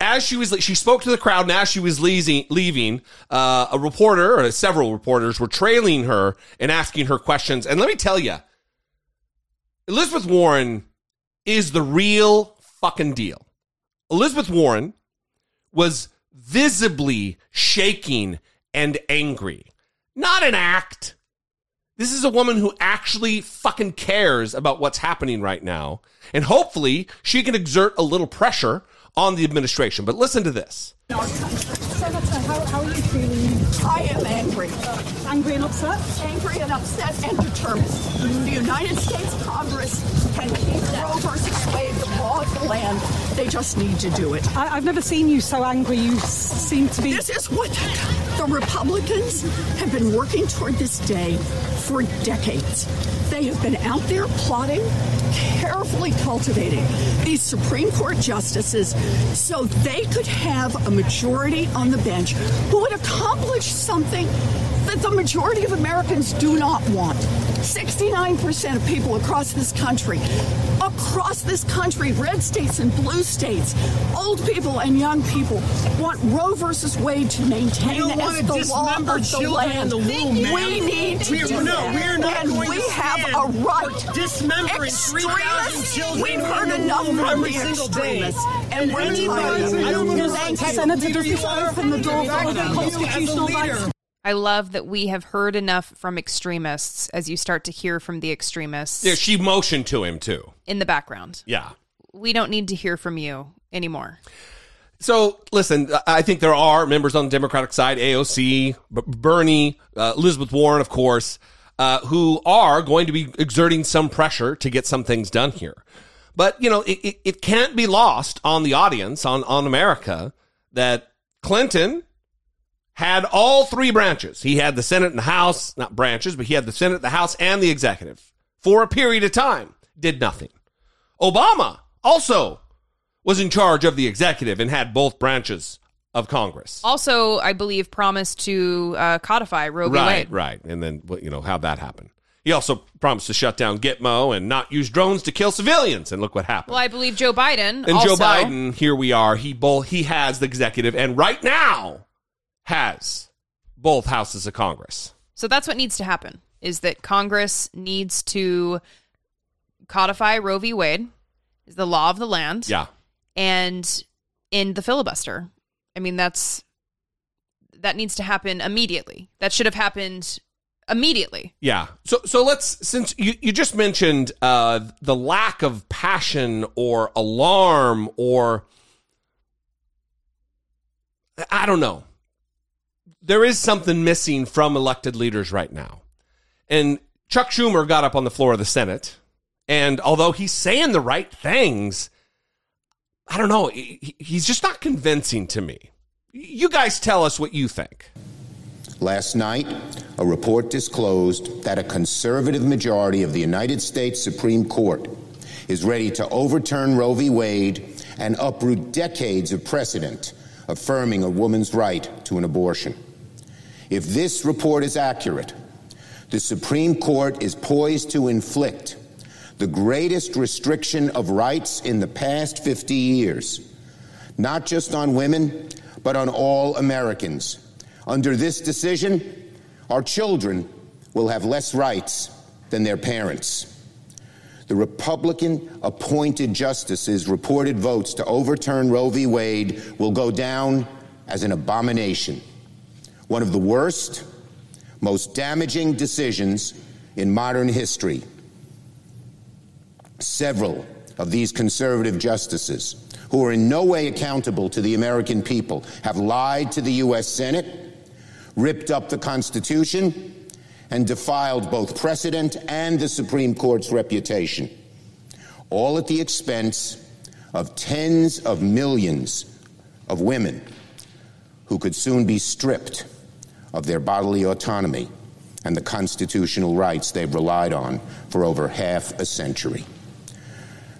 as she spoke to the crowd, and as she was leaving, a reporter, or several reporters, were trailing her and asking her questions. And let me tell you, Elizabeth Warren is the real fucking deal. Elizabeth Warren was visibly shaking and angry. Not an act. This is a woman who actually fucking cares about what's happening right now. And hopefully she can exert a little pressure on the administration. But listen to this. Senator, how are you feeling? I am angry. Angry and upset? Angry and upset and determined. The United States Congress can keep Roe v. Wade the law of the land. They just need to do it. I've never seen you so angry. You seem to be... This is what the Republicans have been working toward this day for decades. They have been out there plotting, carefully cultivating these Supreme Court justices so they could have a majority on the bench who would accomplish something that the majority of Americans do not want. 69% of people across this country, red states and blue states, old people and young people, want Roe versus Wade to maintain as the law of the land. We need to do that. And we have a right. Extremists, we've heard enough from the extremists. And we're tired of them. I love that we have heard enough from extremists, as you start to hear from the extremists. Yeah, she motioned to him, too. In the background. Yeah. We don't need to hear from you anymore. So, listen, I think there are members on the Democratic side, AOC, Bernie, Elizabeth Warren, of course, who are going to be exerting some pressure to get some things done here. But, you know, it can't be lost on the audience, on America, that Clinton had all three branches. He had the Senate and the House, not branches, but he had the Senate, the House, and the executive for a period of time, did nothing. Obama also was in charge of the executive and had both branches of Congress. Also, I believe, promised to codify Roe v. Wade. Right. And then, you know, how that happened. He also promised to shut down Gitmo and not use drones to kill civilians. And look what happened. Well, I believe Joe Biden and also. Joe Biden, here we are. He has the executive and right now has both houses of Congress. So that's what needs to happen, is that Congress needs to codify Roe v. Wade, is the law of the land. Yeah. And end the filibuster. I mean, that needs to happen immediately. That should have happened immediately. Yeah. So let's, since you just mentioned the lack of passion or alarm or, I don't know. There is something missing from elected leaders right now. And Chuck Schumer got up on the floor of the Senate, and although he's saying the right things, I don't know, he's just not convincing to me. You guys tell us what you think. Last night, a report disclosed that a conservative majority of the United States Supreme Court is ready to overturn Roe v. Wade and uproot decades of precedent affirming a woman's right to an abortion. If this report is accurate, the Supreme Court is poised to inflict the greatest restriction of rights in the past 50 years, not just on women, but on all Americans. Under this decision, our children will have less rights than their parents. The Republican-appointed justices' reported votes to overturn Roe v. Wade will go down as an abomination, one of the worst, most damaging decisions in modern history. Several of these conservative justices, who are in no way accountable to the American people, have lied to the U.S. Senate, ripped up the Constitution, and defiled both precedent and the Supreme Court's reputation, all at the expense of tens of millions of women who could soon be stripped of their bodily autonomy and the constitutional rights they've relied on for over half a century.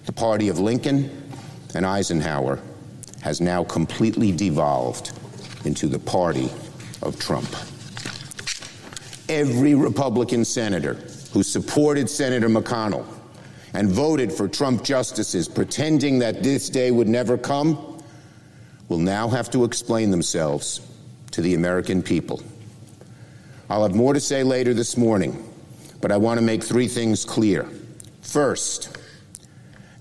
The party of Lincoln and Eisenhower has now completely devolved into the party of Trump. Every Republican senator who supported Senator McConnell and voted for Trump justices, pretending that this day would never come, will now have to explain themselves to the American people. I'll have more to say later this morning, but I want to make three things clear. First,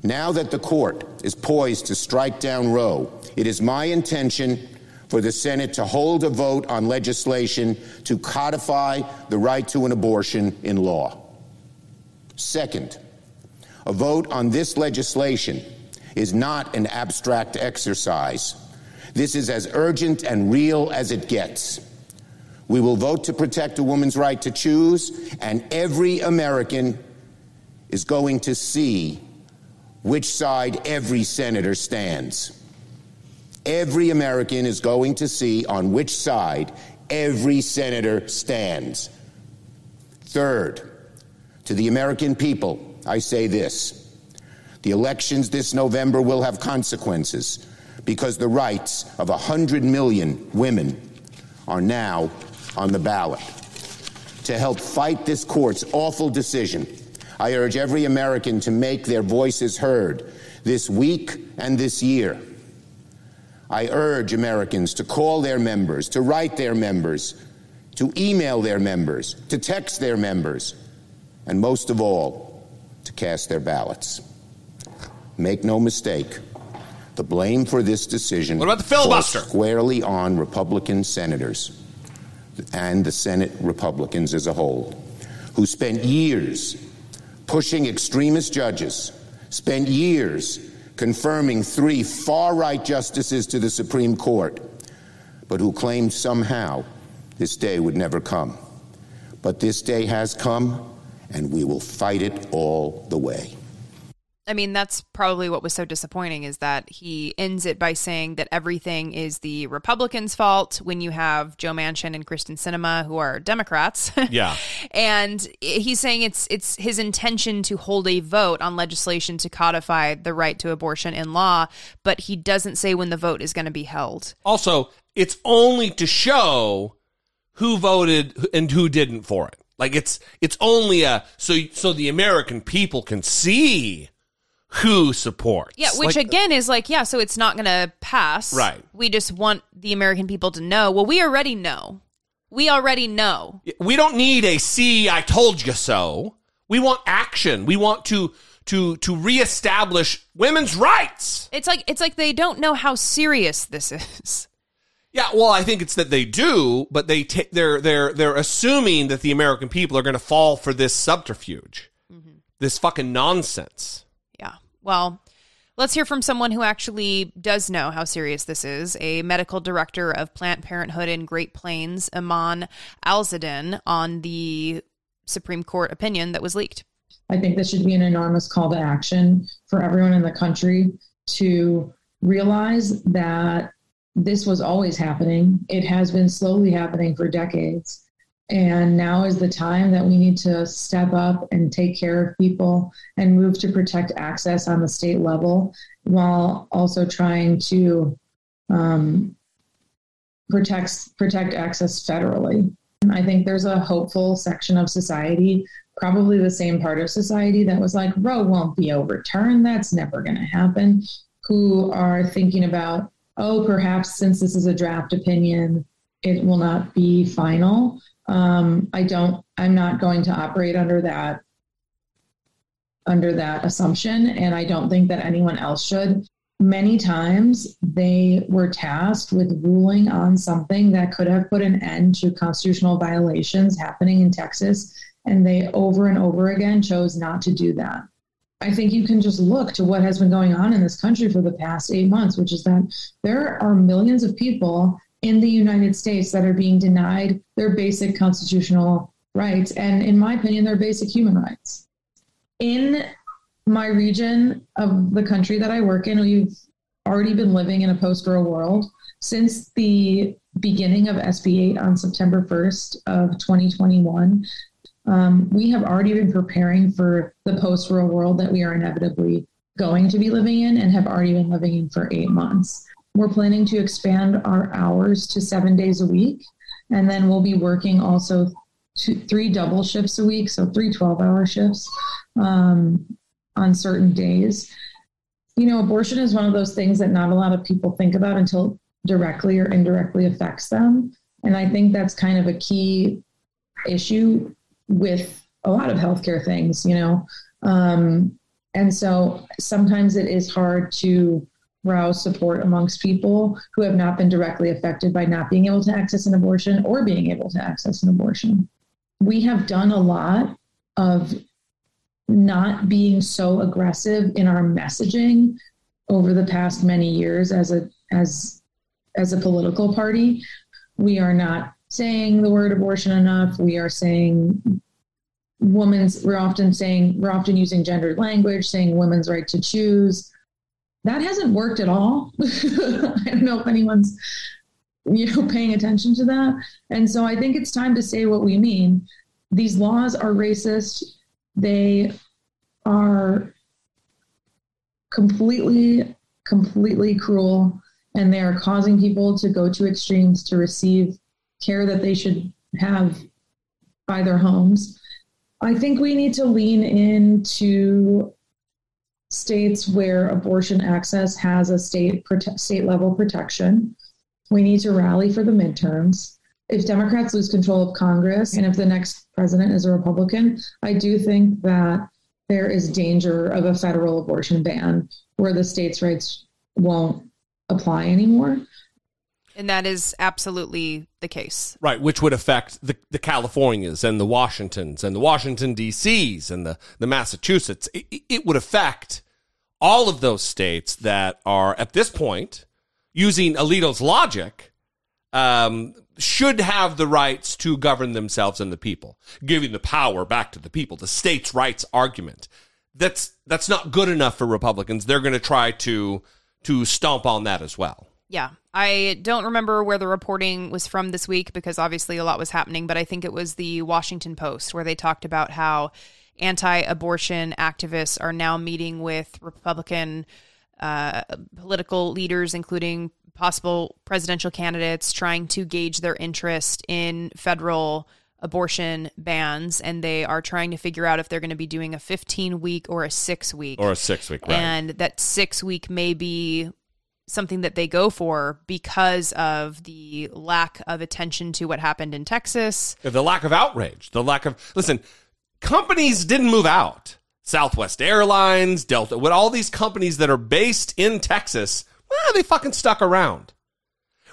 now that the court is poised to strike down Roe, it is my intention for the Senate to hold a vote on legislation to codify the right to an abortion in law. Second, a vote on this legislation is not an abstract exercise. This is as urgent and real as it gets. We will vote to protect a woman's right to choose, and every American is going to see which side every senator stands. Every American is going to see on which side every senator stands. Third, to the American people, I say this. The elections this November will have consequences because the rights of 100 million women are now on the ballot. To help fight this court's awful decision, I urge every American to make their voices heard this week and this year. I urge Americans to call their members, to write their members, to email their members, to text their members, and most of all, to cast their ballots. Make no mistake, the blame for this decision falls squarely on Republican senators and the Senate Republicans as a whole, who spent years pushing extremist judges, spent years confirming three far-right justices to the Supreme Court, but who claimed somehow this day would never come. But this day has come, and we will fight it all the way. I mean, that's probably what was so disappointing, is that he ends it by saying that everything is the Republicans' fault when you have Joe Manchin and Kyrsten Sinema, who are Democrats. Yeah. And he's saying it's his intention to hold a vote on legislation to codify the right to abortion in law, but he doesn't say when the vote is going to be held. Also, it's only to show who voted and who didn't for it. Like, it's only so the American people can see who supports. Yeah, which like, again is like, yeah, so it's not going to pass. Right. We just want the American people to know. Well, we already know. We already know. We don't need a see, I told you so. We want action. We want to reestablish women's rights. It's like they don't know how serious this is. Yeah, well, I think it's that they do, but they're assuming that the American people are going to fall for this subterfuge, this fucking nonsense. Yeah. Well, let's hear from someone who actually does know how serious this is. A medical director of Planned Parenthood in Great Plains, Iman Alzadin, on the Supreme Court opinion that was leaked. I think this should be an enormous call to action for everyone in the country to realize that this was always happening. It has been slowly happening for decades. And now is the time that we need to step up and take care of people and move to protect access on the state level, while also trying to protect access federally. And I think there's a hopeful section of society, probably the same part of society that was like, Roe won't be overturned. That's never going to happen. Who are thinking about, oh, perhaps since this is a draft opinion, it will not be final. I'm not going to operate under that assumption. And I don't think that anyone else should. Many times they were tasked with ruling on something that could have put an end to constitutional violations happening in Texas. And they over and over again chose not to do that. I think you can just look to what has been going on in this country for the past 8 months, which is that there are millions of people in the United States that are being denied their basic constitutional rights, and in my opinion, their basic human rights. In my region of the country that I work in, we've already been living in a post-Roe world since the beginning of SB 8 on September 1st of 2021. We have already been preparing for the post-Roe world that we are inevitably going to be living in and have already been living in for 8 months. We're planning to expand our hours to 7 days a week, and then we'll be working also 3 double shifts a week, so 3 12-hour shifts on certain days. You know, abortion is one of those things that not a lot of people think about until it directly or indirectly affects them, and I think that's kind of a key issue with a lot of healthcare things, you know. And so sometimes it is hard to rouse support amongst people who have not been directly affected by not being able to access an abortion or being able to access an abortion. We have done a lot of not being so aggressive in our messaging over the past many years as a political party. We are not saying the word abortion enough. We are saying we're often using gendered language, saying women's right to choose. That hasn't worked at all. I don't know if anyone's, paying attention to that. And so I think it's time to say what we mean. These laws are racist. They are completely, completely cruel, and they are causing people to go to extremes to receive care that they should have by their homes. I think we need to lean into states where abortion access has a state level protection. We need to rally for the midterms. If Democrats lose control of Congress, and if the next president is a Republican, I do think that there is danger of a federal abortion ban where the states' rights won't apply anymore. And that is absolutely the case. Right, which would affect the Californias and the Washingtons and the Washington, D.C.s and the Massachusetts. It would affect all of those states that are, at this point, using Alito's logic, should have the rights to govern themselves and the people, giving the power back to the people, the states' rights argument. that's not good enough for Republicans. They're going to try to stomp on that as well. Yeah. I don't remember where the reporting was from this week because obviously a lot was happening, but I think it was the Washington Post where they talked about how anti-abortion activists are now meeting with Republican political leaders, including possible presidential candidates, trying to gauge their interest in federal abortion bans, and they are trying to figure out if they're going to be doing a 15-week or a 6-week. Or a 6-week, right. And that 6-week may be something that they go for because of the lack of attention to what happened in Texas. The lack of outrage. The lack of... Listen, companies didn't move out. Southwest Airlines, Delta, with all these companies that are based in Texas, well, they fucking stuck around.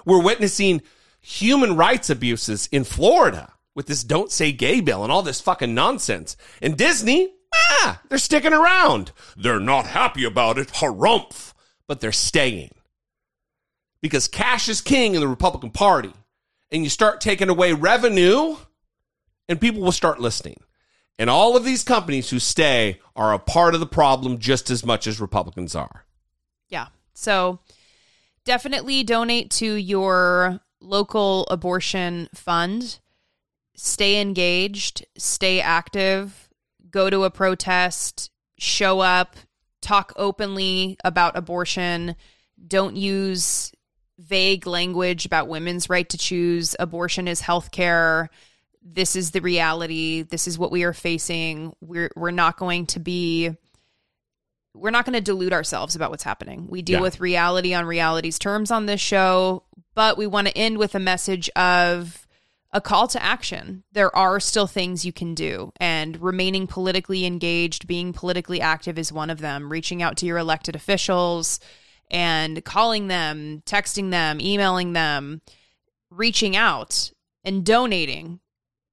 We're witnessing human rights abuses in Florida with this Don't Say Gay bill and all this fucking nonsense. And Disney, they're sticking around. They're not happy about it, harumph, but they're staying. Because cash is king in the Republican Party. And you start taking away revenue, and people will start listening. And all of these companies who stay are a part of the problem just as much as Republicans are. Yeah. So definitely donate to your local abortion fund. Stay engaged. Stay active. Go to a protest. Show up. Talk openly about abortion. Don't use vague language about women's right to choose. Abortion is healthcare. This is the reality. This is what we are facing. We're not going to delude ourselves about what's happening. We deal with reality on reality's terms on this show, but we want to end with a message of a call to action. There are still things you can do, and remaining politically engaged, being politically active is one of them. Reaching out to your elected officials and calling them, texting them, emailing them, reaching out and donating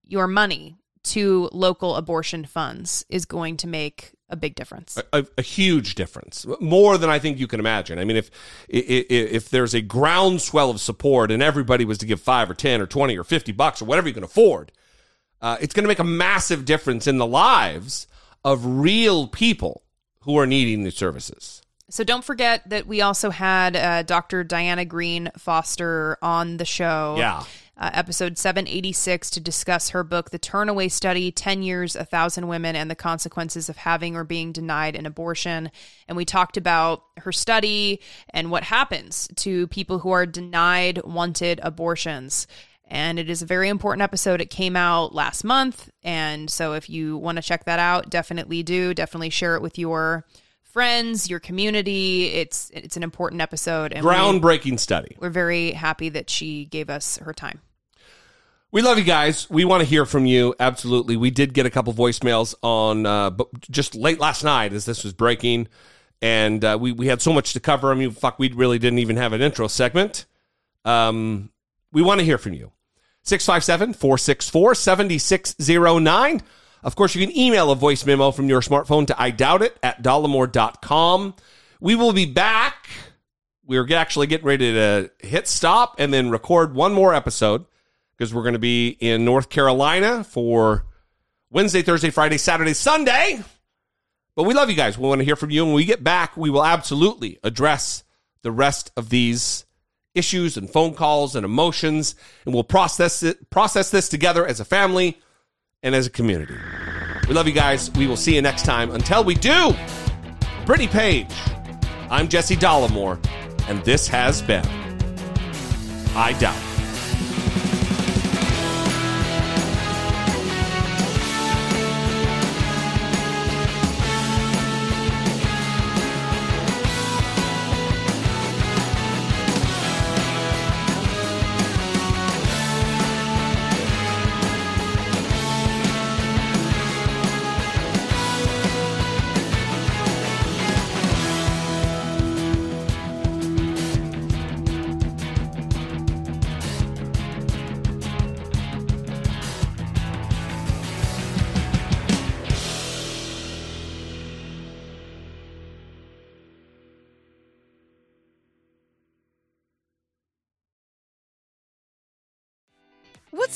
your money to local abortion funds is going to make a big difference. A huge difference. More than I think you can imagine. I mean, if there's a groundswell of support and everybody was to give 5 or 10 or 20 or $50 or whatever you can afford, it's going to make a massive difference in the lives of real people who are needing these services. So don't forget that we also had Dr. Diana Green Foster on the show. Yeah. Episode 786 to discuss her book, The Turnaway Study, 10 Years, 1,000 Women, and the Consequences of Having or Being Denied an Abortion. And we talked about her study and what happens to people who are denied wanted abortions. And it is a very important episode. It came out last month. And so if you want to check that out, definitely do. Definitely share it with your friends, your community. It's an important episode. And groundbreaking study. We're very happy that she gave us her time. We love you guys. We want to hear from you. Absolutely. We did get a couple voicemails on just late last night as this was breaking. And we had so much to cover. I mean, fuck, we really didn't even have an intro segment. We want to hear from you. 657-464-7609. Of course, you can email a voice memo from your smartphone to idoubtit@dollemore.com. We will be back. We're actually getting ready to hit stop and then record one more episode because we're going to be in North Carolina for Wednesday, Thursday, Friday, Saturday, Sunday. But we love you guys. We want to hear from you. When we get back, we will absolutely address the rest of these issues and phone calls and emotions, and we'll process this together as a family and as a community. We love you guys. We will see you next time. Until we do, Brittany Page, I'm Jesse Dollemore, and this has been I Doubt It. What's